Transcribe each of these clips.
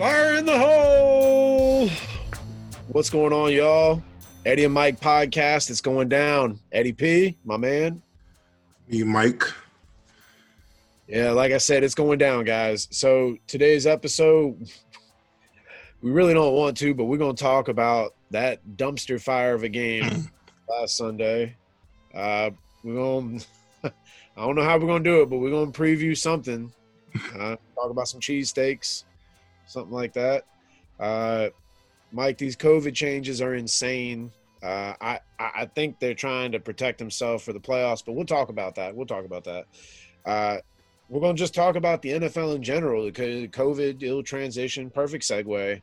Fire in the hole! What's going on, y'all? Eddie and Mike podcast. It's going down. Eddie P, my man. Me, Mike. Yeah, like I said, it's going down, guys. So today's episode, we really don't want to, but we're going to talk about that dumpster fire of a game last Sunday. We're going to – I don't know how we're going to do it, but we're going to preview something. Talk about some cheesesteaks, something like that. Mike, these COVID changes are insane. I think they're trying to protect themselves for the playoffs, but we'll talk about that. We're going to just talk about the NFL in general, because COVID, ill transition, perfect segue.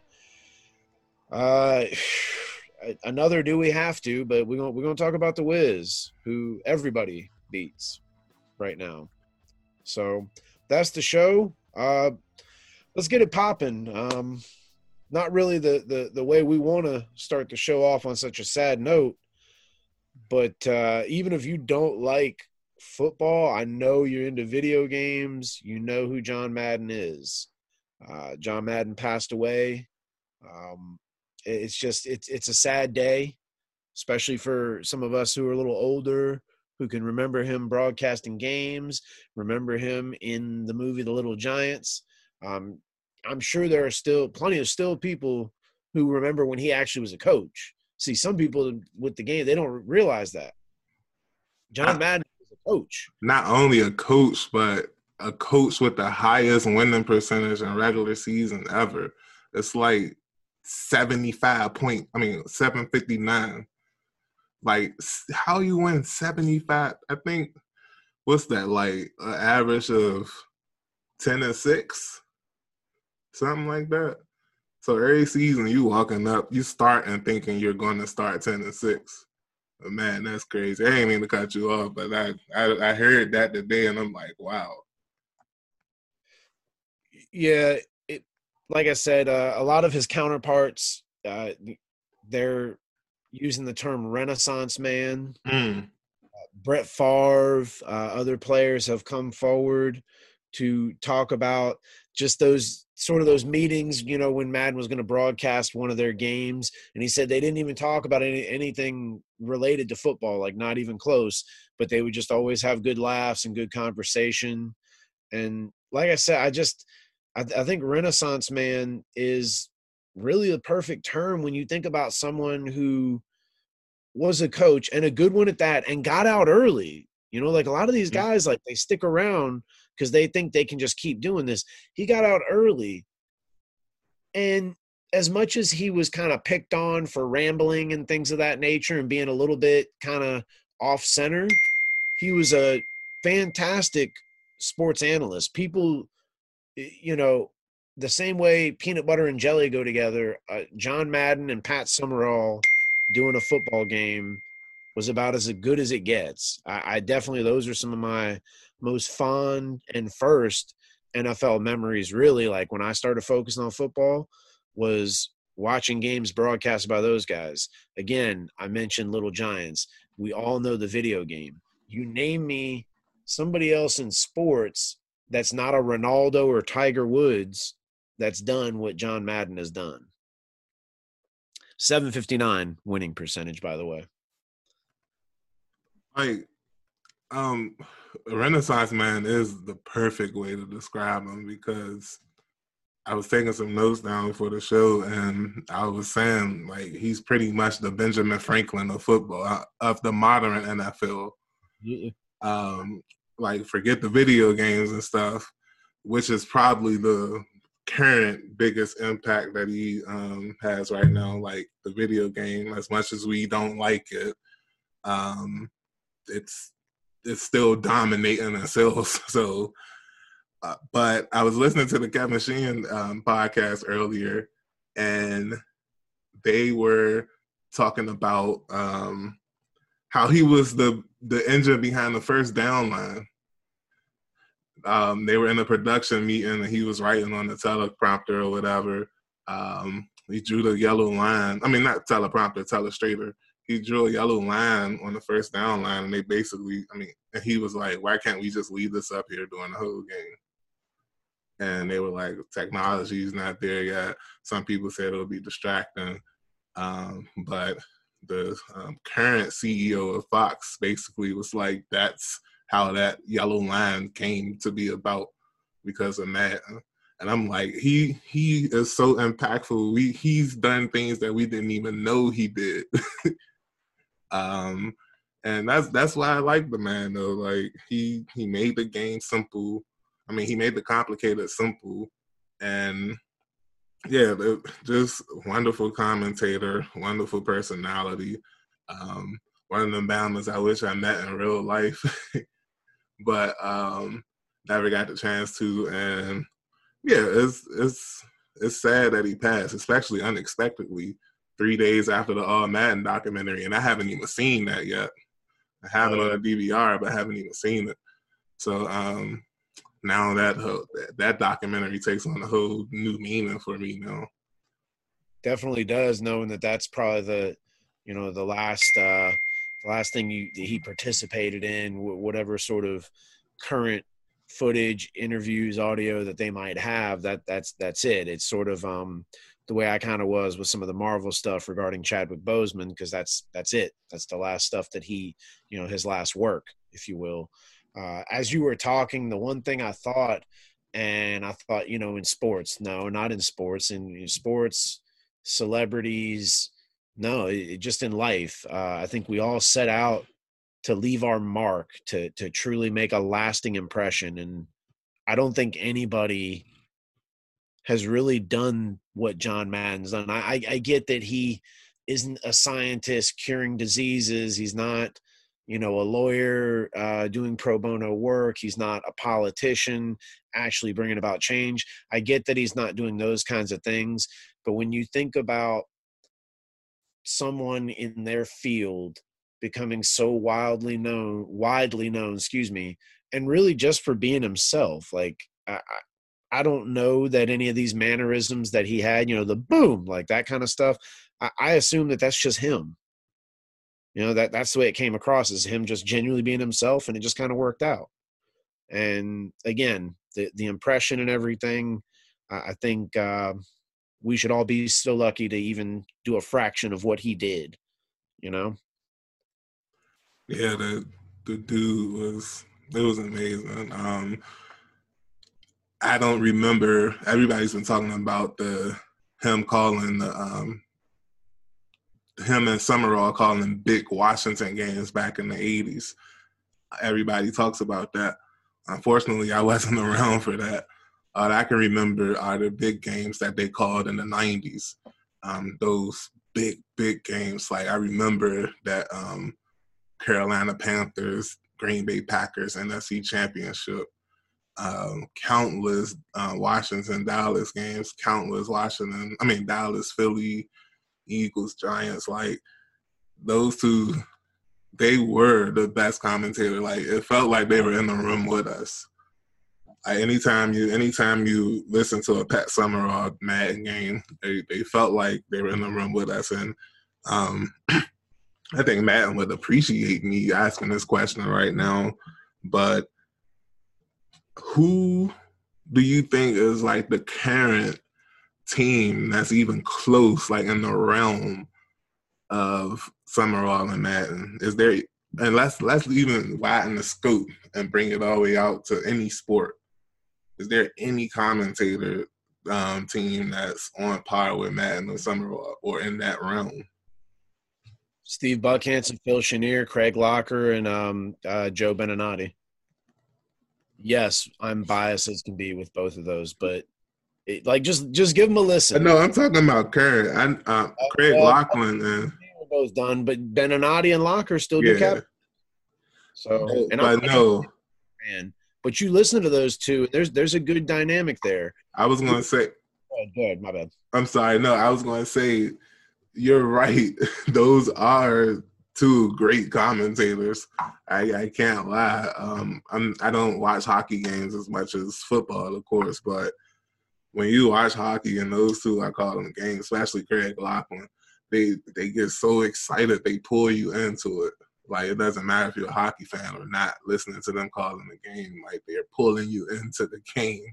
Another do we have to, but we're going to talk about the Wiz, who everybody beats right now. So that's the show. Let's get it popping. Not really the way we want to start the show off on such a sad note, but even if you don't like football, I know you're into video games. You know who John Madden is. John Madden passed away. It's a sad day, especially for some of us who are a little older, who can remember him broadcasting games, remember him in the movie The Little Giants. I'm sure there are still plenty of people who remember when he actually was a coach. See, some people with the game, they don't realize that. John Madden was a coach. Not only a coach, but a coach with the highest winning percentage in regular season ever. It's like 759. Like, how you win 75? I think, what's that, like an average of 10 and 6? Something like that. So every season you walking up, you start and thinking you're going to start 10 and 6. But man, that's crazy. I ain't mean to cut you off, but I heard that today and I'm like, wow. Yeah, like I said, a lot of his counterparts, they're using the term Renaissance man. Brett Favre, other players have come forward to talk about just those sort of those meetings, you know, when Madden was going to broadcast one of their games. And he said they didn't even talk about anything related to football, like not even close, but they would just always have good laughs and good conversation. And like I said, I think Renaissance man is really the perfect term when you think about someone who was a coach and a good one at that and got out early. You know, like a lot of these guys, like they stick around because they think they can just keep doing this. He got out early. And as much as he was kind of picked on for rambling and things of that nature and being a little bit kind of off center, he was a fantastic sports analyst. People, you know, the same way peanut butter and jelly go together, John Madden and Pat Summerall doing a football game was about as good as it gets. I definitely, those are some of my most fond and first NFL memories, really, like when I started focusing on football, was watching games broadcast by those guys. Again, I mentioned Little Giants. We all know the video game. You name me somebody else in sports that's not a Ronaldo or Tiger Woods that's done what John Madden has done. 759 winning percentage, by the way. Like, Renaissance man is the perfect way to describe him, because I was taking some notes down for the show and I was saying, like, he's pretty much the Benjamin Franklin of football, of the modern NFL. Yeah. Like, forget the video games and stuff, which is probably the current biggest impact that he has right now. Like, the video game, as much as we don't like it, it's still dominating ourselves. So, but I was listening to the Kevin Sheehan podcast earlier, and they were talking about how he was the engine behind the first down line. They were in a production meeting, and he was writing on the teleprompter or whatever. He drew the yellow line. I mean, not teleprompter, telestrator. He drew a yellow line on the first down line, and they basically, and he was like, why can't we just leave this up here during the whole game? and they were like, technology's not there yet. Some people said it'll be distracting, but the current CEO of Fox basically was like, that's how that yellow line came to be about because of Madden. And I'm like, he is so impactful. He's done things that we didn't even know he did. And that's why I like the man, though. Like, he made the game simple. I mean, he made the complicated simple. And, yeah, just wonderful commentator, wonderful personality. One of them Bama's I wish I met in real life, but never got the chance to. And, yeah, it's sad that he passed, especially unexpectedly, 3 days after the All Madden documentary, and I haven't even seen that yet. I have it on a DVR, but I haven't even seen it. So now that documentary takes on a whole new meaning for me now. Definitely does, knowing that that's probably the last thing he participated in, whatever sort of current footage, interviews, audio that they might have. That's it. It's sort of the way I kind of was with some of the Marvel stuff regarding Chadwick Boseman, because that's it. That's the last stuff that he, his last work, if you will. As you were talking, the one thing I thought, in sports, no, not in sports, in sports, celebrities, no, just in life. I think we all set out to leave our mark, to truly make a lasting impression. And I don't think anybody has really done what John Madden's done. I get that he isn't a scientist curing diseases. He's not, a lawyer doing pro bono work. He's not a politician actually bringing about change. I get that he's not doing those kinds of things. But when you think about someone in their field becoming so widely known, and really just for being himself, like I don't know that any of these mannerisms that he had, the boom, like that kind of stuff, I assume that's just him. That's the way it came across, is him just genuinely being himself, and it just kind of worked out. And again, the impression and everything, I think we should all be so lucky to even do a fraction of what he did, Yeah, the dude was amazing. I don't remember. Everybody's been talking about him calling him and Summerall calling big Washington games back in the 80s. Everybody talks about that. Unfortunately, I wasn't around for that. All I can remember are the big games that they called in the 90s. Those big games. Like, I remember that Carolina Panthers, Green Bay Packers, NFC Championship. Countless Washington, Dallas games, countless Dallas, Philly, Eagles, Giants, like those two, they were the best commentator. Like, it felt like they were in the room with us. Like, anytime you listen to a Pat Summerall Madden game, they felt like they were in the room with us. And I think Madden would appreciate me asking this question right now, but who do you think is like the current team that's even close, like in the realm of Summerall and Madden? Is there, and let's even widen the scope and bring it all the way out to any sport. Is there any commentator team that's on par with Madden or Summerall or in that realm? Steve Buckhantz and Phil Chenier, Craig Locker, and Joe Beninati. Yes, I'm biased as can be with both of those, but just give them a listen. No, I'm talking about Curry. Craig Lachlan. We're both done, but Beninati and Locker still do cap. So, and I know. But you listen to those two. There's a good dynamic there. I was going to say. Oh, good, my bad. I'm sorry. No, I was going to say you're right. Those are two great commentators. I can't lie. I don't watch hockey games as much as football, of course, but when you watch hockey and those two, I call them games, especially Craig Loughlin, they get so excited, they pull you into it. Like, it doesn't matter if you're a hockey fan or not, listening to them calling the game, like, they're pulling you into the game.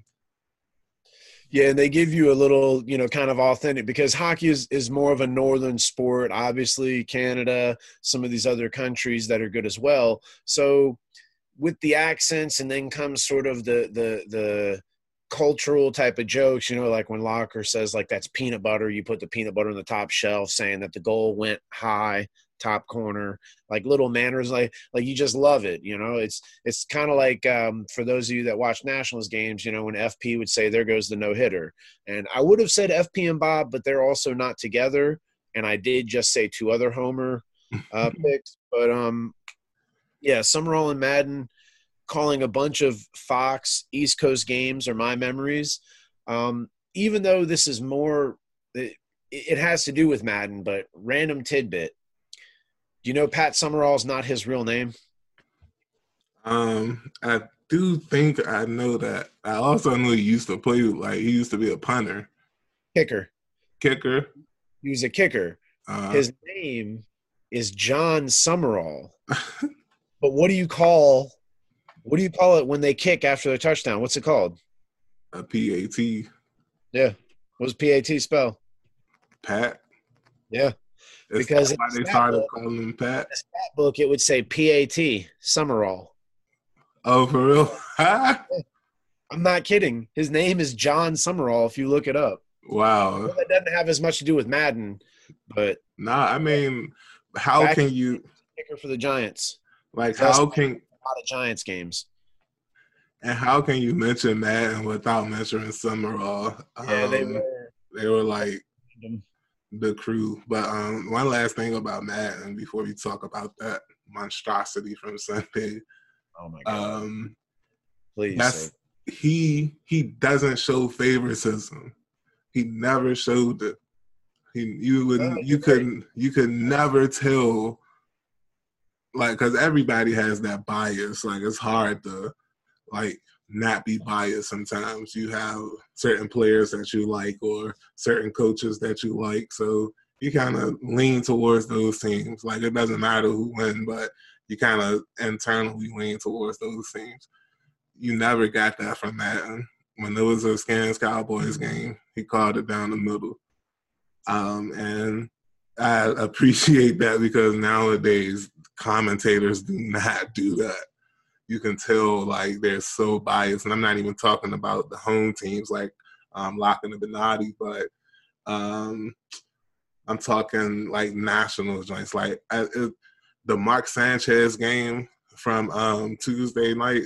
Yeah, and they give you a little, you know, kind of authentic, because hockey is more of a northern sport, obviously Canada, some of these other countries that are good as well. So with the accents, and then comes sort of the cultural type of jokes, you know, like when Locker says, like, that's peanut butter, you put the peanut butter on the top shelf, saying that the goal went high, top corner, like little manners, like you just love it, you know. It's kind of like for those of you that watch Nationals games, you know, when FP would say, there goes the no-hitter, and I would have said FP and Bob, but they're also not together, and I did just say two other homer picks, but yeah, Summerall and Madden calling a bunch of Fox East Coast games are my memories, even though this is more it has to do with Madden, but random tidbit. Do you know Pat Summerall is not his real name? I do think I know that. I also know he used to play, like, he used to be a punter. Kicker. He was a kicker. His name is John Summerall. But what do you call it when they kick after their touchdown? What's it called? A PAT. Yeah. What does PAT spell? Pat. Yeah. Because that's why they started calling him Pat. In the stat book, it would say PAT, Summerall. Oh, for real? I'm not kidding. His name is John Summerall, if you look it up. Wow. Well, that doesn't have as much to do with Madden, but – Nah, I mean, how can you – kicker for the Giants. Like, how can – a lot of Giants games. And how can you mention Madden without mentioning Summerall? Yeah, they were like – the crew. But one last thing about Madden before we talk about that monstrosity from Sunday. Oh my God. Please. He doesn't show favoritism. He never showed it. You could never tell, like, 'cause everybody has that bias. Like, it's hard to, like, not be biased sometimes. You have certain players that you like or certain coaches that you like. So you kind of lean towards those teams. Like, it doesn't matter who wins, but you kind of internally lean towards those teams. You never got that from Madden. When there was a Skins-Cowboys game, he called it down the middle. And I appreciate that, because nowadays commentators do not do that. You can tell, like, they're so biased. And I'm not even talking about the home teams, like Locken and Benatti, but I'm talking, like, national joints. Like, the Mark Sanchez game from Tuesday night,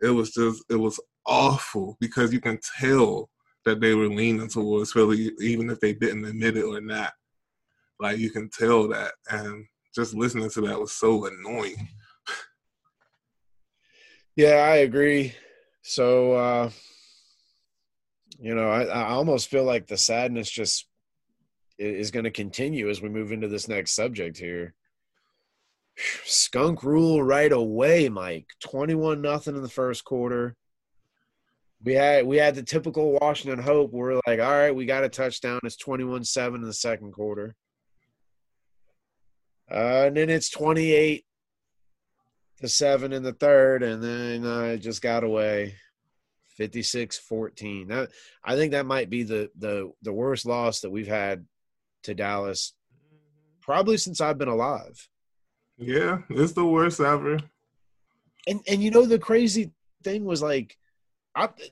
it was awful, because you can tell that they were leaning towards Philly, even if they didn't admit it or not. Like, you can tell that. And just listening to that was so annoying. Yeah, I agree. So, you know, I almost feel like the sadness just is going to continue as we move into this next subject here. Skunk rule right away, Mike. 21-0 in the first quarter. We had the typical Washington hope. We're like, all right, we got a touchdown. It's 21-7 in the second quarter. And then it's 28. The 7 in the third, and then it just got away, 56-14. That, I think that might be the worst loss that we've had to Dallas probably since I've been alive. Yeah, it's the worst ever. And you know, the crazy thing was, like,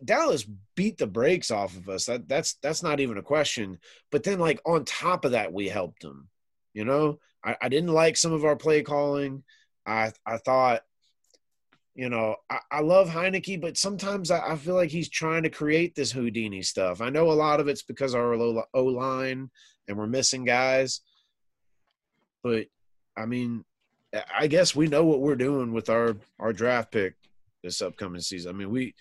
Dallas beat the brakes off of us. That's not even a question. But then, like, on top of that, we helped them. You know, I didn't like some of our play calling. I thought, you know, I love Heinicke, but sometimes I feel like he's trying to create this Houdini stuff. I know a lot of it's because our O-line and we're missing guys. But, I mean, I guess we know what we're doing with our draft pick this upcoming season. I mean,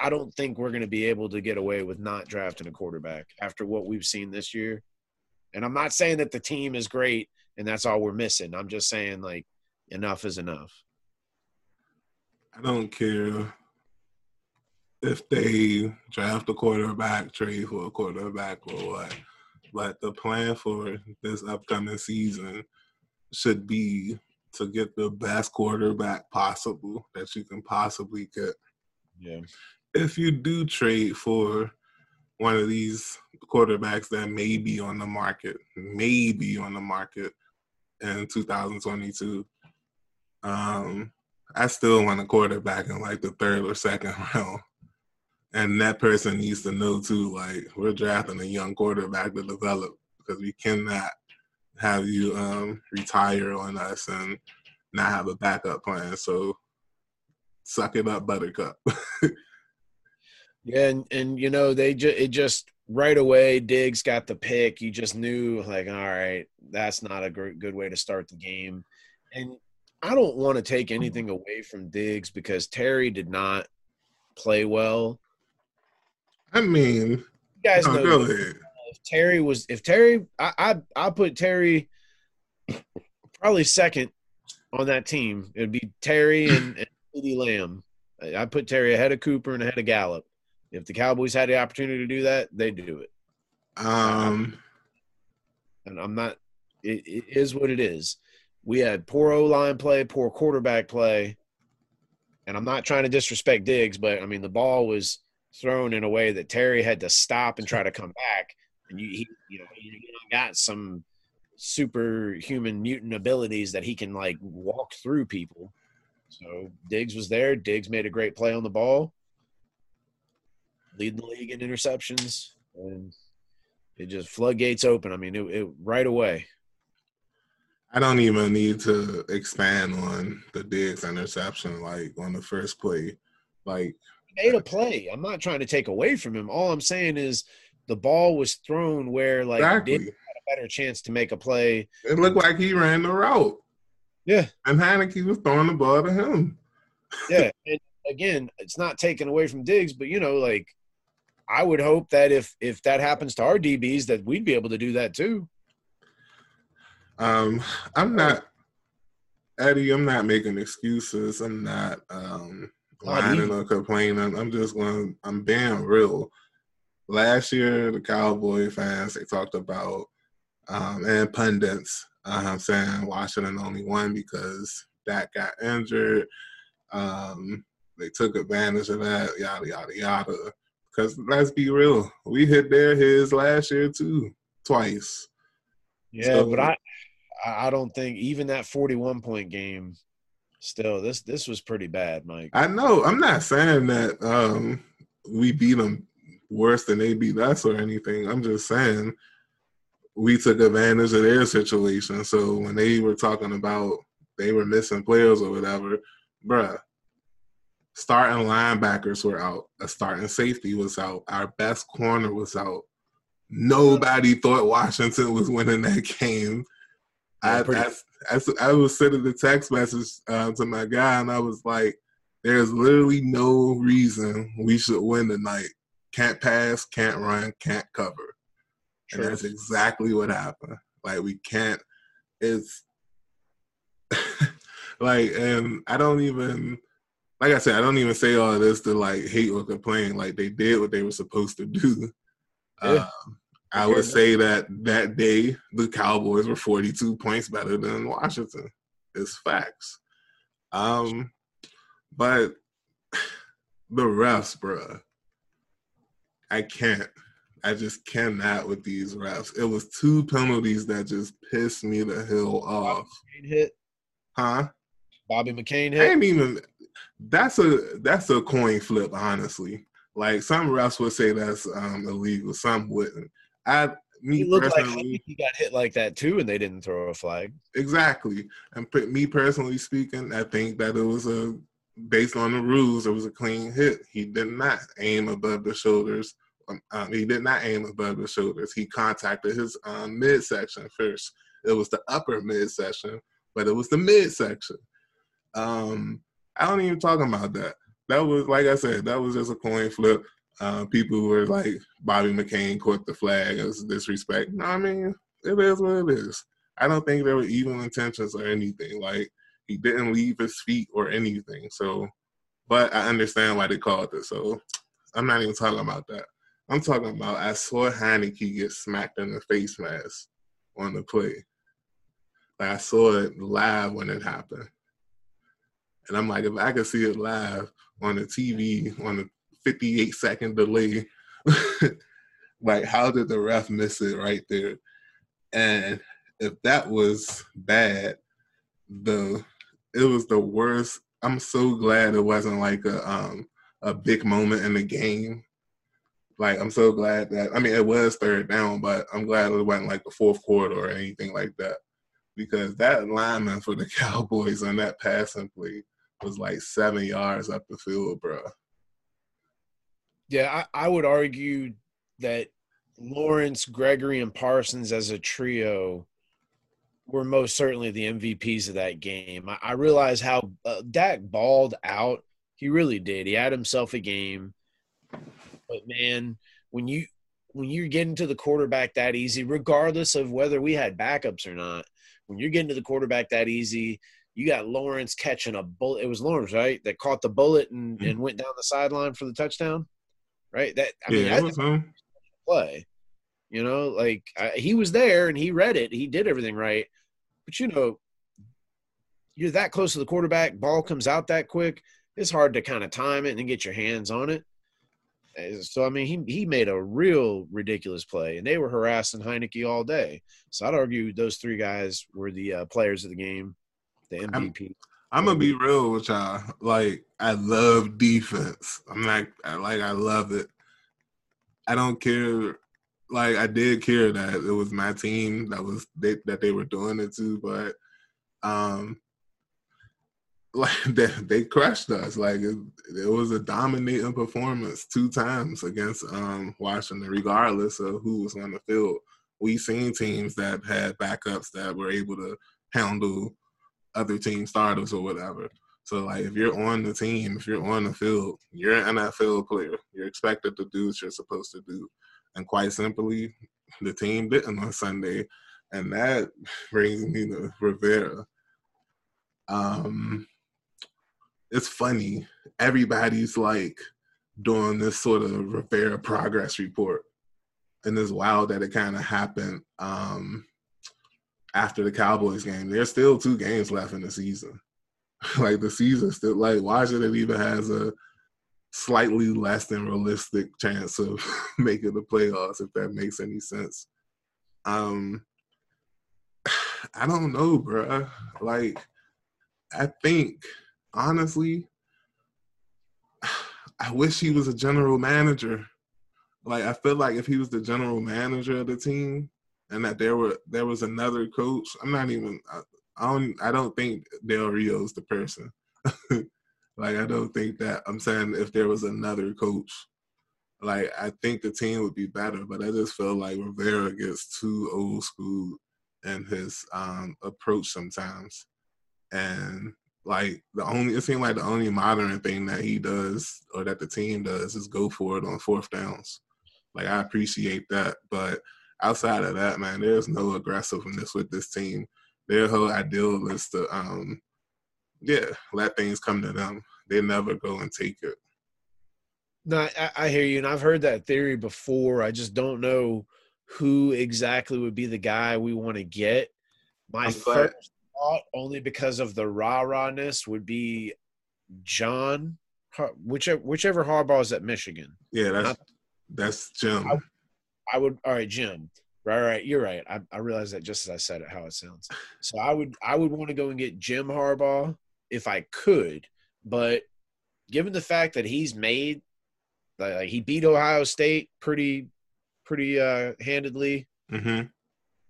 I don't think we're going to be able to get away with not drafting a quarterback after what we've seen this year. And I'm not saying that the team is great and that's all we're missing. I'm just saying, like, enough is enough. I don't care if they draft a quarterback, trade for a quarterback, or what, but the plan for this upcoming season should be to get the best quarterback possible that you can possibly get. Yeah. If you do trade for one of these quarterbacks that may be on the market, in 2022. I still want a quarterback in like the third or second round. And that person needs to know too, like, we're drafting a young quarterback to develop, because we cannot have you retire on us and not have a backup plan. So suck it up, buttercup. Yeah, and you know, it just right away, Diggs got the pick. You just knew, like, all right, that's not a good way to start the game. And I don't want to take anything away from Diggs, because Terry did not play well. I mean, you guys know, really. I put Terry probably second on that team. It would be Terry and CeeDee Lamb. I put Terry ahead of Cooper and ahead of Gallup. If the Cowboys had the opportunity to do that, they do it. And I'm not – it is what it is. We had poor O-line play, poor quarterback play, and I'm not trying to disrespect Diggs, but, I mean, the ball was thrown in a way that Terry had to stop and try to come back. And he got some superhuman mutant abilities that he can, like, walk through people. So Diggs was there. Diggs made a great play on the ball, leading the league in interceptions, and it just floodgates open. I mean, it right away. I don't even need to expand on the Diggs interception, like, on the first play. Like, he made a play. I'm not trying to take away from him. All I'm saying is the ball was thrown where, like, exactly. Diggs had a better chance to make a play. It looked like he ran the route. Yeah. And Heinicke was throwing the ball to him. Yeah. And, again, it's not taken away from Diggs, but, you know, like, I would hope that if that happens to our DBs, that we'd be able to do that too. I'm not making excuses. I'm not whining or complaining. I'm being real. Last year, the Cowboy fans, they talked about, and pundits, saying Washington only won because Dak got injured. They took advantage of that, yada, yada, yada. Because let's be real, we hit their heads last year too, twice. Yeah, so, but I don't think even that 41-point game. Still, this was pretty bad, Mike. I know. I'm not saying that we beat them worse than they beat us or anything. I'm just saying we took advantage of their situation. So when they were talking about they were missing players or whatever, bruh, starting linebackers were out. A starting safety was out. Our best corner was out. Nobody thought Washington was winning that game. I was sending the text message to my guy, and I was like, there's literally no reason we should win tonight. Can't pass, can't run, can't cover. True. And that's exactly what happened. Like, we can't – it's – like, and I don't even – like I said, I don't even say all this to, like, hate or complain. Like, they did what they were supposed to do. Yeah. I would say that day the Cowboys were 42 points better than Washington. It's facts. But the refs, bruh, I can't. I just cannot with these refs. It was two penalties that just pissed me the hell off. Bobby McCain hit? Huh? Bobby McCain hit? I ain't even – that's a coin flip, honestly. Like, some refs would say that's illegal, some wouldn't. He looked like he got hit like that too, and they didn't throw a flag. Exactly. And me personally speaking, I think that it was based on the rules, it was a clean hit. He did not aim above the shoulders. He contacted his midsection first. It was the upper midsection, but it was the midsection. I don't even talk about that. That was, like I said, that was just a coin flip. People were like, Bobby McCain caught the flag. It was disrespect. No, I mean, it is what it is. I don't think there were evil intentions or anything. Like, he didn't leave his feet or anything. So, but I understand why they called it. So, I'm not even talking about that. I'm talking about I saw Heinicke get smacked in the face mask on the play. Like, I saw it live when it happened. And I'm like, if I could see it live on the TV on a 58-second delay, Like, how did the ref miss it right there? And if that was bad, it was the worst. I'm so glad it wasn't like a big moment in the game. Like, I'm so glad that, I mean, it was third down, but I'm glad it wasn't like the fourth quarter or anything like that, because that lineman for the Cowboys on that passing play was like 7 yards up the field, bro. Yeah, I would argue that Lawrence, Gregory, and Parsons as a trio were most certainly the MVPs of that game. I realize how Dak balled out. He really did. He had himself a game. But, man, when you're getting to the quarterback that easy, regardless of whether we had backups or not, when you're getting to the quarterback that easy, you got Lawrence catching a bullet. It was Lawrence, right, that caught the bullet and went down the sideline for the touchdown, right? That was him. Play. You know, like, he was there and he read it. He did everything right. But, you know, you're that close to the quarterback. Ball comes out that quick. It's hard to kind of time it and get your hands on it. So, I mean, he made a real ridiculous play, and they were harassing Heinicke all day. So I'd argue those three guys were the players of the game, the MVP. I'm going to be real with y'all. Like, I love defense. I love it. I don't care. Like, I did care that it was my team that they were doing it to, but like they crushed us. Like, it was a dominating performance 2 times against Washington, regardless of who was on the field. We seen teams that had backups that were able to handle other team starters or whatever. So, like, if you're on the team, if you're on the field, you're an NFL player. You're expected to do what you're supposed to do. And quite simply, the team didn't on Sunday. And that brings me to Rivera. It's funny. Everybody's, like, doing this sort of Rivera progress report. And it's wild that it kind of happened after the Cowboys game. There's still 2 games left in the season. Like, the season still, like, Washington even has a slightly less than realistic chance of making the playoffs, if that makes any sense. I don't know, bro. Like, I think, honestly, I wish he was a general manager. Like, I feel like if he was the general manager of the team and that there was another coach, I don't think Del Rio's the person. Like, I don't think that. I'm saying if there was another coach, like, I think the team would be better. But I just feel like Rivera gets too old school in his approach sometimes. And, like, it seems like the only modern thing that he does or that the team does is go for it on 4th downs. Like, I appreciate that. But outside of that, man, there's no aggressiveness with this team. Their whole ideal is to, let things come to them. They never go and take it. No, I hear you, and I've heard that theory before. I just don't know who exactly would be the guy we want to get. My first thought, only because of the rah-rahness, would be John, whichever Harbaugh's at Michigan. Yeah, that's Jim. I would – all right, Jim. Right, you're right. I realize that just as I said it, how it sounds. So I would want to go and get Jim Harbaugh if I could, but given the fact that he's made, like, he beat Ohio State pretty handedly. Mm-hmm.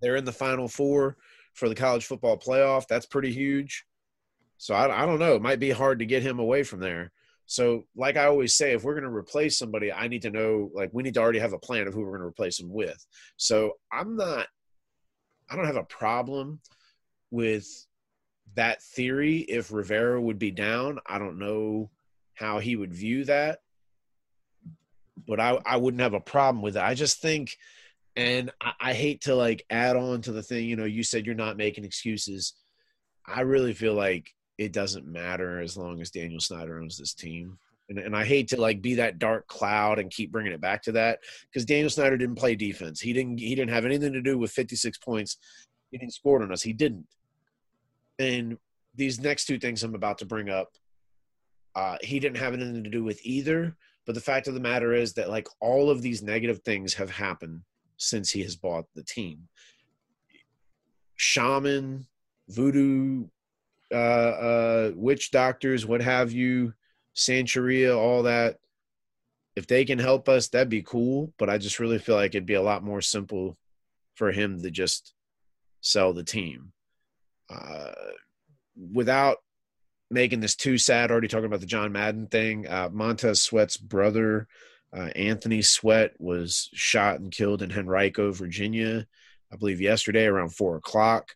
They're in the Final Four for the college football playoff. That's pretty huge. So I don't know. It might be hard to get him away from there. So, like I always say, if we're going to replace somebody, I need to know, like, we need to already have a plan of who we're going to replace them with. So, I don't have a problem with that theory if Rivera would be down. I don't know how he would view that, but I wouldn't have a problem with it. I just think, and I hate to, like, add on to the thing, you know, you said you're not making excuses. I really feel like it doesn't matter as long as Daniel Snyder owns this team. And I hate to, like, be that dark cloud and keep bringing it back to that, because Daniel Snyder didn't play defense. He didn't have anything to do with 56 points. He didn't score on us. He didn't. And these next 2 things I'm about to bring up, he didn't have anything to do with either. But the fact of the matter is that, like, all of these negative things have happened since he has bought the team. Shaman, voodoo, witch doctors, what have you, Santeria, all that. If they can help us, that'd be cool. But I just really feel like it'd be a lot more simple for him to just sell the team. Without making this too sad, already talking about the John Madden thing, Montez Sweat's brother, Anthony Sweat, was shot and killed in Henrico, Virginia, I believe yesterday around 4 o'clock.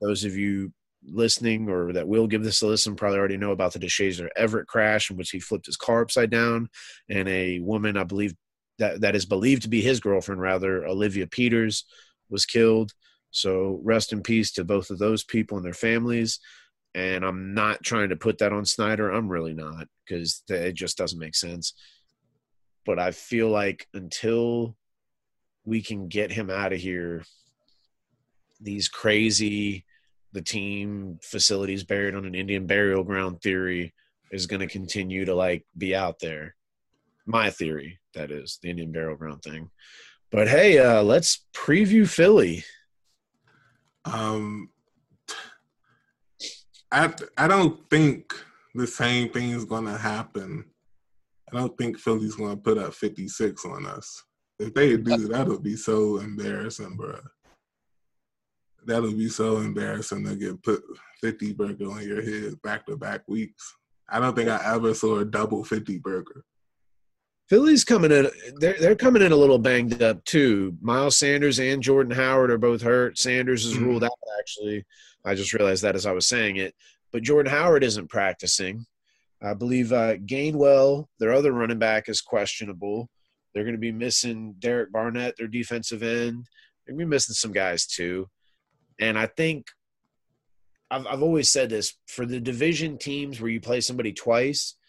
Those of you listening or that will give this a listen probably already know about the DeShazer Everett crash, in which he flipped his car upside down, and a woman, I believe, that is believed to be his girlfriend, rather, Olivia Peters, was killed. So rest in peace to both of those people and their families. And I'm not trying to put that on Snyder. I'm really not, because it just doesn't make sense. But I feel like until we can get him out of here, these crazy, the team facilities buried on an Indian burial ground theory is going to continue to, like, be out there. My theory, that is, the Indian burial ground thing. But, hey, let's preview Philly. I don't think the same thing is going to happen. I don't think Philly's going to put up 56 on us. If they do, that'll be so embarrassing, bro. That'll be so embarrassing to get put 50 burger on your head back-to-back weeks. I don't think I ever saw a double 50 burger. Philly's coming in – they're coming in a little banged up too. Miles Sanders and Jordan Howard are both hurt. Sanders is ruled out, actually. I just realized that as I was saying it. But Jordan Howard isn't practicing. I believe Gainwell, their other running back, is questionable. They're going to be missing Derek Barnett, their defensive end. They're going to be missing some guys too. And I think I've always said this, for the division teams where you play somebody twice –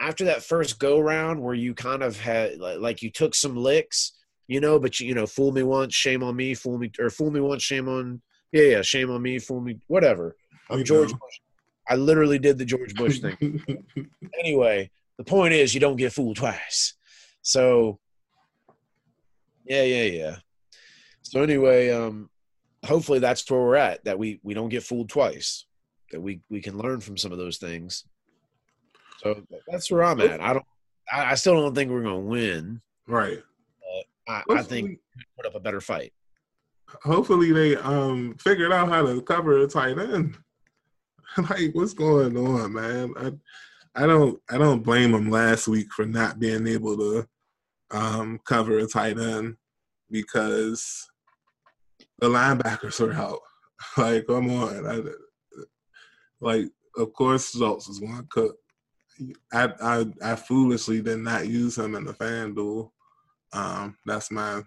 after that first go-round where you kind of had – like you took some licks, you know, but, you know, fool me once, shame on me, fool me – or fool me once, shame on – yeah, shame on me, fool me – whatever. I'm George Bush. I literally did the George Bush thing. Anyway, the point is you don't get fooled twice. So, yeah. So, anyway, hopefully that's where we're at, that we don't get fooled twice, that we can learn from some of those things. So that's where I'm at. I still don't think we're going to win. Right. I think we put up a better fight. Hopefully they figured out how to cover a tight end. Like, what's going on, man? I don't blame them last week for not being able to cover a tight end because the linebackers are out. Like, come on. Of course, Schultz is going to cook. I foolishly did not use him in the FanDuel. That's my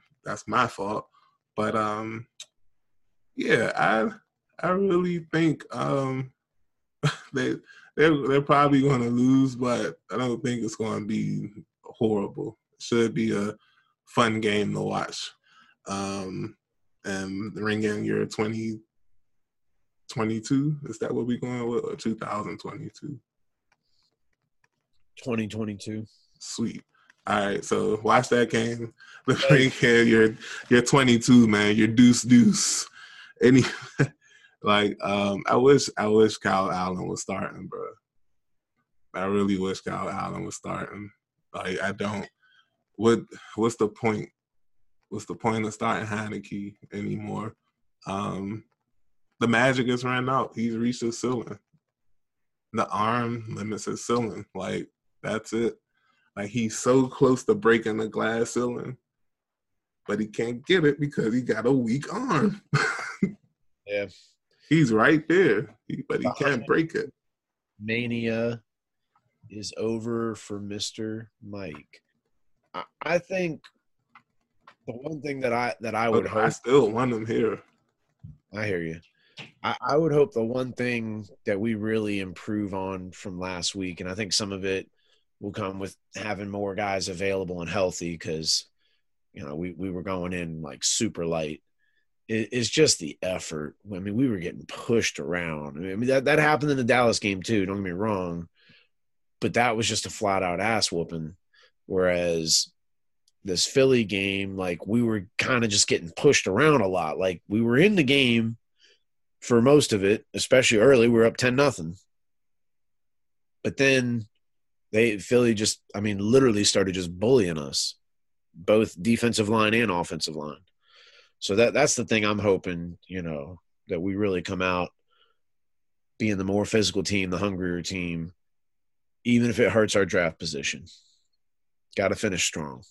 fault. But yeah, I really think they're probably going to lose, but I don't think it's going to be horrible. It should be a fun game to watch, and ring in your 2022. Is that what we're going with, or 2022? 2022. Sweet. All right, so watch that game. The ring in your 22, man. Your deuce. Any like I wish Kyle Allen was starting, bro. I really wish Kyle Allen was starting. Like, I don't. What's the point? What's the point of starting Heinicke anymore? The magic is run out. He's reached his ceiling. The arm limits his ceiling. Like, that's it. Like, he's so close to breaking the glass ceiling, but he can't get it because he got a weak arm. Yeah. He's right there, but he can't break it. Mania is over for Mr. Mike. I think the one thing that I would hope – I still want him here. I hear you. I would hope the one thing that we really improve on from last week, and I think some of it will come with having more guys available and healthy, because, you know, we were going in like super light. It's just the effort. I mean, we were getting pushed around. I mean, that happened in the Dallas game too. Don't get me wrong, But that was just a flat-out ass whooping, whereas this Philly game, like, we were kind of just getting pushed around a lot. Like, we were in the game for most of it, especially early. We were up 10-0. But then Philly just, I mean, literally started just bullying us, both defensive line and offensive line. So that's the thing I'm hoping, you know, that we really come out being the more physical team, the hungrier team, even if it hurts our draft position. Got to finish strong.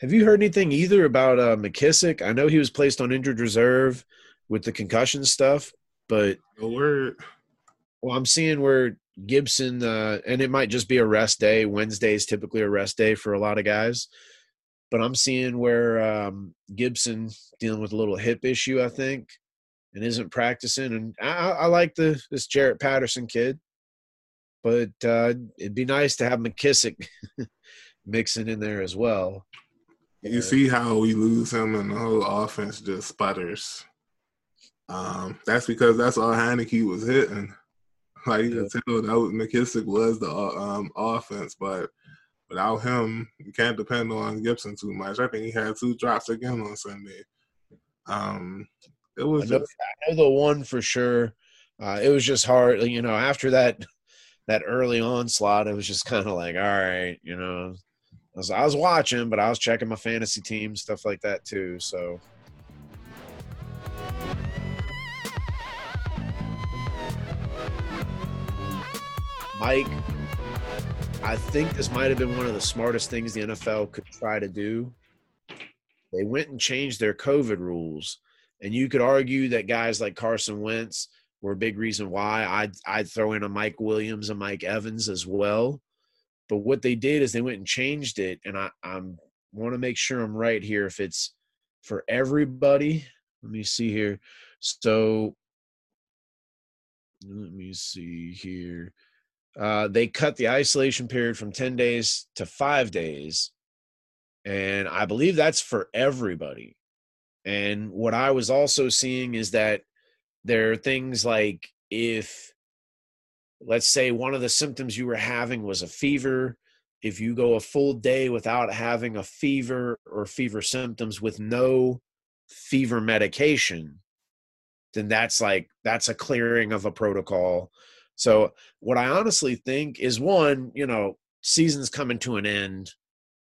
Have you heard anything either about McKissic? I know he was placed on injured reserve with the concussion stuff, but I'm seeing where Gibson and it might just be a rest day. Wednesday is typically a rest day for a lot of guys. But I'm seeing where Gibson dealing with a little hip issue, I think, and isn't practicing. And I like this Jarrett Patterson kid, but it'd be nice to have McKissic mixing in there as well. You see how we lose him and the whole offense just sputters. That's because that's all Heinicke was hitting. Like, you can tell that McKissic was the offense, but without him, you can't depend on Gibson too much. I think he had 2 drops again on Sunday. I know the one for sure. It was just hard, you know, after that early onslaught, it was just kind of like, all right, you know. I was watching, but I was checking my fantasy team, stuff like that too, so. Mike, I think this might have been one of the smartest things the NFL could try to do. They went and changed their COVID rules, and you could argue that guys like Carson Wentz were a big reason why. I'd throw in a Mike Williams and Mike Evans as well. But what they did is they went and changed it, and I want to make sure I'm right here if it's for everybody. Let me see here. So let me see here. They cut the isolation period from 10 days to 5 days, and I believe that's for everybody. And what I was also seeing is that there are things like if – let's say one of the symptoms you were having was a fever. If you go a full day without having a fever or fever symptoms with no fever medication, then that's a clearing of a protocol. So what I honestly think is, one, you know, season's coming to an end.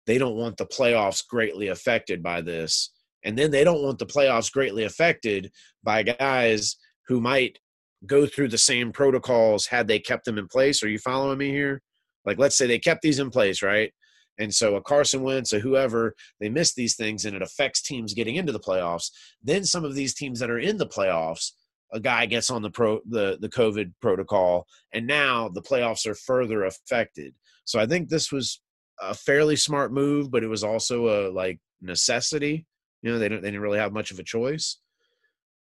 They don't want the playoffs greatly affected by this. And then they don't want the playoffs greatly affected by guys who might go through the same protocols had they kept them in place. Are you following me here? Like, let's say they kept these in place, right? And so a Carson Wentz or whoever, they miss these things and it affects teams getting into the playoffs. Then some of these teams that are in the playoffs, a guy gets on the COVID protocol, and now the playoffs are further affected. So I think this was a fairly smart move, but it was also a necessity. You know, they didn't really have much of a choice.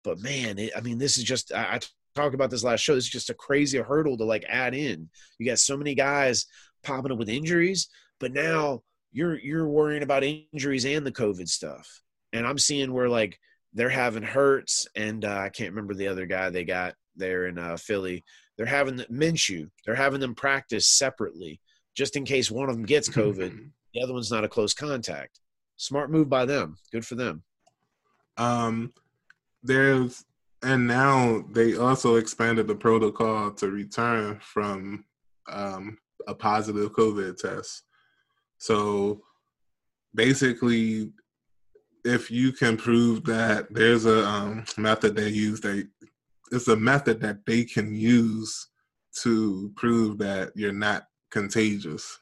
But man, this is just – I talk about this last show. This is just a crazy hurdle to add in. You got so many guys popping up with injuries, but now you're worrying about injuries and the COVID stuff. And I'm seeing where they're having Hurts and I can't remember the other guy they got there in Philly. They're having Minshew. They're having them practice separately just in case one of them gets COVID. The other one's not a close contact. Smart move by them. Good for them. And now they also expanded the protocol to return from a positive COVID test. So basically, if you can prove that there's a method they use, it's a method that they can use to prove that you're not contagious.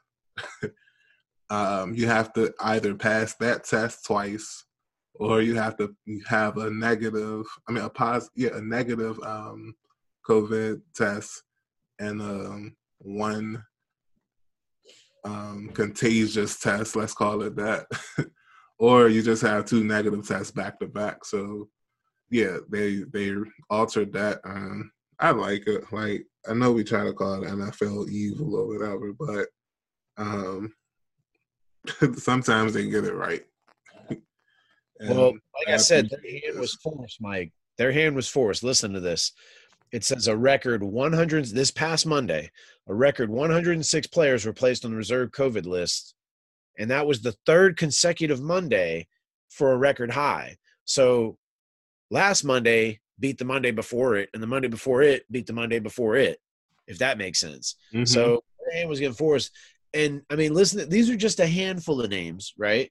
You have to either pass that test twice, or you have to have a negative COVID test and one contagious test, let's call it that. Or you just have 2 negative tests back to back. So yeah, they altered that. I like it. Like, I know we try to call it NFL evil or whatever, but sometimes they get it right. Well, like I said, their hand was forced, Mike. Their hand was forced. Listen to this. It says a record 100 this past Monday, a record 106 players were placed on the reserve COVID list, and that was the third consecutive Monday for a record high. So last Monday beat the Monday before it, and the Monday before it beat the Monday before it, if that makes sense. Mm-hmm. So it was getting forced. And, I mean, listen, these are just a handful of names, right?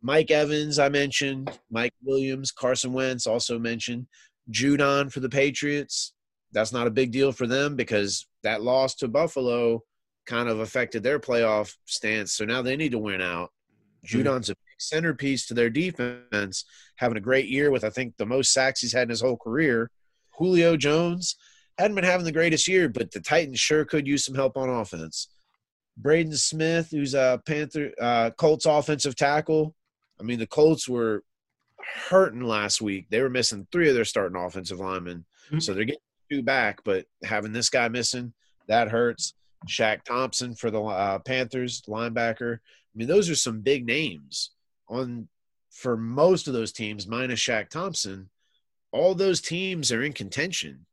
Mike Evans, I mentioned. Mike Williams, Carson Wentz, also mentioned. Judon for the Patriots. That's not a big deal for them because that loss to Buffalo kind of affected their playoff stance. So now they need to win out. Judon's a big centerpiece to their defense, having a great year with, I think, the most sacks he's had in his whole career. Julio Jones hadn't been having the greatest year, but the Titans sure could use some help on offense. Braden Smith, who's a Colts offensive tackle. I mean, the Colts were hurting last week. They were missing three of their starting offensive linemen. Mm-hmm. So they're getting two back, but having this guy missing, that hurts. Shaq Thompson for the Panthers, linebacker. I mean, those are some big names on for most of those teams, minus Shaq Thompson. All those teams are in contention.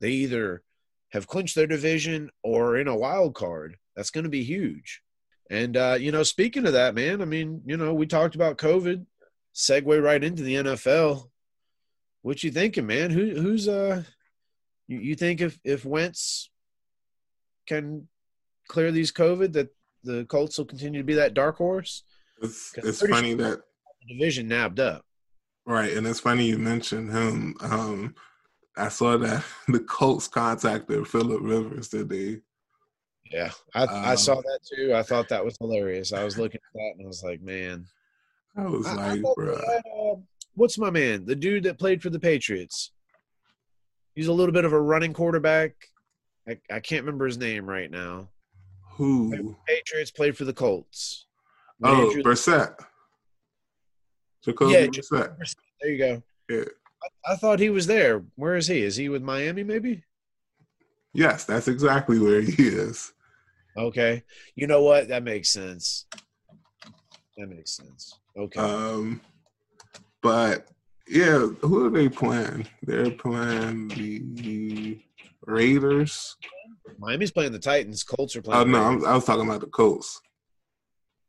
They either have clinched their division or in a wild card. That's going to be huge. And, you know, speaking of that, man, I mean, you know, we talked about COVID, segue right into the NFL. What you thinking, man? You think if Wentz can clear these COVID that the Colts will continue to be that dark horse? It's funny that – the division nabbed up. Right, and it's funny you mentioned him. I saw that the Colts contacted Phillip Rivers today. Yeah, I saw that too. I thought that was hilarious. I was looking at that and I was like, man. Bro. What's my man? The dude that played for the Patriots. He's a little bit of a running quarterback. I can't remember his name right now. Who? Patriots played for the Colts. Brissett. Jacoby Brissett. There you go. Yeah. I thought he was there. Where is he? Is he with Miami maybe? Yes, that's exactly where he is. Okay. You know what? That makes sense. Okay. But, yeah, who are they playing? They're playing the Raiders. Miami's playing the Titans. Colts are playing the Raiders. No, I was talking about the Colts.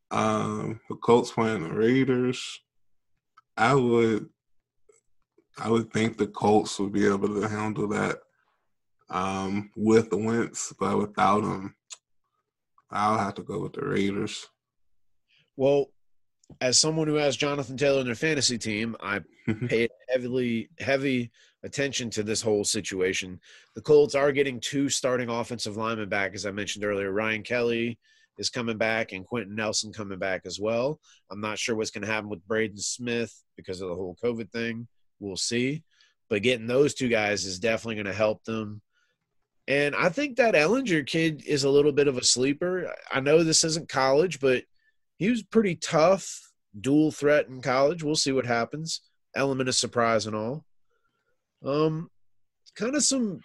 The Colts playing the Raiders. I would think the Colts would be able to handle that with the Wentz, but without him, I'll have to go with the Raiders. Well, as someone who has Jonathan Taylor in their fantasy team, I paid heavy attention to this whole situation. The Colts are getting two starting offensive linemen back, as I mentioned earlier. Ryan Kelly is coming back and Quentin Nelson coming back as well. I'm not sure what's going to happen with Braden Smith because of the whole COVID thing. We'll see. But getting those two guys is definitely going to help them. And I think that Ellinger kid is a little bit of a sleeper. I know this isn't college, but he was pretty tough, dual threat in college. We'll see what happens. Element of surprise and all. Kind of some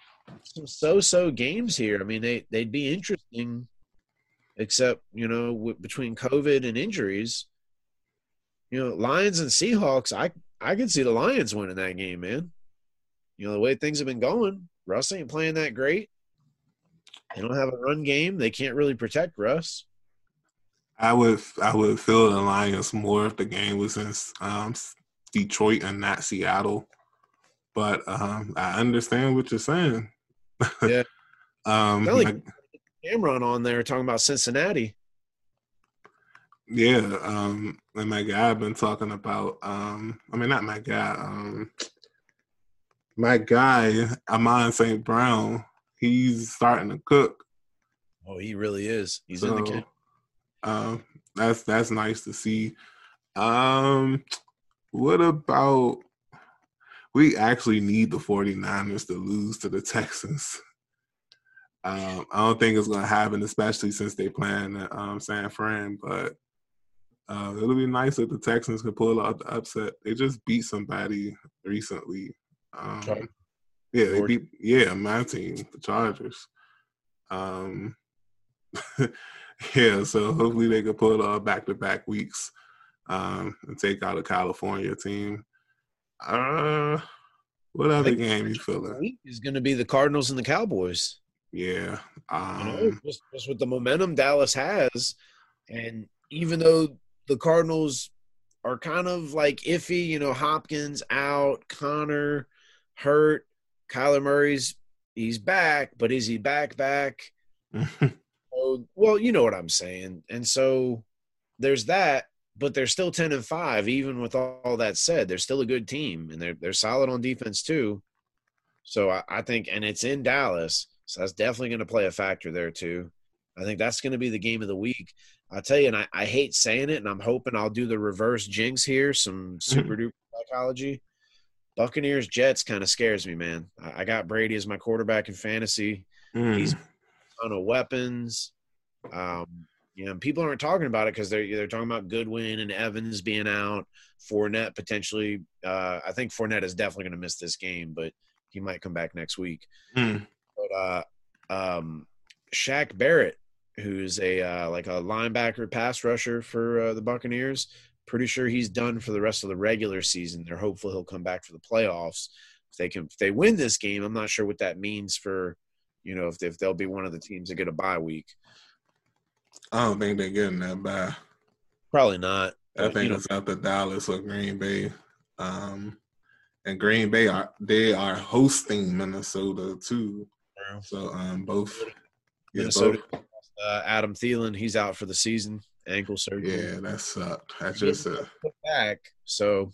so-so games here. I mean, they'd be interesting, except, you know, between COVID and injuries. You know, Lions and Seahawks, I could see the Lions winning that game, man. You know, the way things have been going, Russ ain't playing that great. They don't have a run game. They can't really protect Russ. I would feel the Lions more if the game was in Detroit and not Seattle. But I understand what you're saying. Yeah. Cameron on there talking about Cincinnati. Yeah, and my guy I've been talking about my guy, Amon St. Brown, he's starting to cook. Oh, he really is. He's in the camp. That's nice to see. What about we actually need the 49ers to lose to the Texans. I don't think it's going to happen, especially since they're playing San Fran, but it'll be nice if the Texans can pull out the upset. They just beat somebody recently. My team, the Chargers. Yeah, so hopefully they can pull out back-to-back weeks and take out a California team. What other game you feeling? Is going to be the Cardinals and the Cowboys. Yeah. Just with the momentum Dallas has, and even though the Cardinals are kind of like iffy, you know, Hopkins out, Connor hurt, Kyler Murray's he's back, but is he back? Well, you know what I'm saying. And so there's that, but they're still 10-5, even with all that said. They're still a good team, and they're solid on defense too. So I think, and it's in Dallas, so that's definitely going to play a factor there too. I think that's going to be the game of the week. I'll tell you, and I hate saying it, and I'm hoping I'll do the reverse jinx here, some super-duper psychology. Buccaneers, Jets kind of scares me, man. I got Brady as my quarterback in fantasy. He's a ton of weapons. You know, people aren't talking about it because they're talking about Goodwin and Evans being out, Fournette potentially. I think Fournette is definitely going to miss this game, but he might come back next week. But Shaq Barrett, who's a linebacker pass rusher for the Buccaneers, pretty sure he's done for the rest of the regular season. They're hopeful he'll come back for the playoffs. If they win this game, I'm not sure what that means for, you know, if they'll be one of the teams that get a bye week. I don't think they're getting that bye. Probably not. I think it's out to Dallas or Green Bay. And Green Bay, they are hosting Minnesota too. Wow. So both – Minnesota, yeah, Adam Thielen, he's out for the season, ankle surgery. Yeah, that sucked. That just put back. So,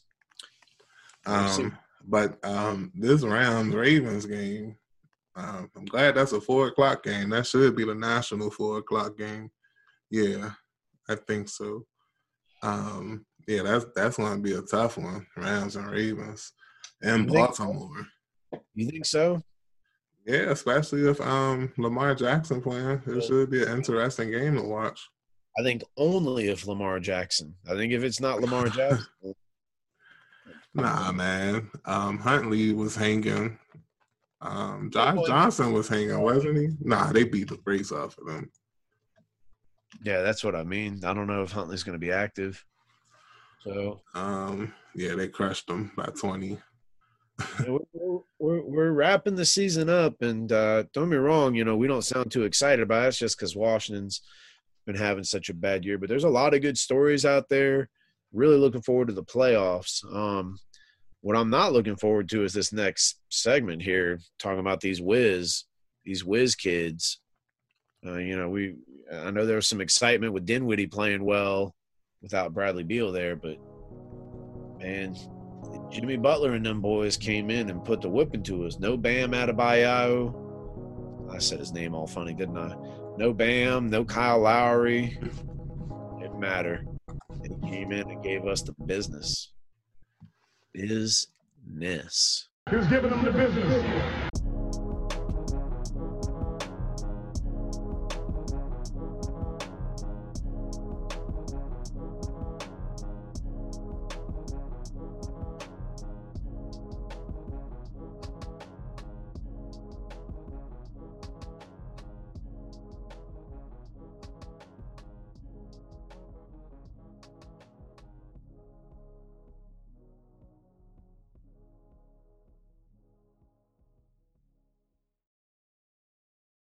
this round Ravens game, I'm glad that's a 4:00 game. That should be the national 4:00 game. Yeah, I think so. Yeah, that's going to be a tough one. Rams and Ravens, and Baltimore. You think so? Yeah, especially if Lamar Jackson playing. It should be an interesting game to watch. I think only if Lamar Jackson. I think if it's not Lamar Jackson. Nah, man. Huntley was hanging. Josh Johnson was hanging, wasn't he? Nah, they beat the brakes off of him. Yeah, that's what I mean. I don't know if Huntley's going to be active. So. Yeah, they crushed him by 20. We're wrapping the season up, and don't be wrong, you know, we don't sound too excited about it. It's just because Washington's been having such a bad year. But there's a lot of good stories out there. Really looking forward to the playoffs. What I'm not looking forward to is this next segment here, talking about these whiz kids. You know, I know there was some excitement with Dinwiddie playing well without Bradley Beal there, but man, Jimmy Butler and them boys came in and put the whipping to us. No Bam Adebayo. I said his name all funny, didn't I? No Bam, no Kyle Lowry. Didn't matter. They came in and gave us the business. Business. Who's giving them the business?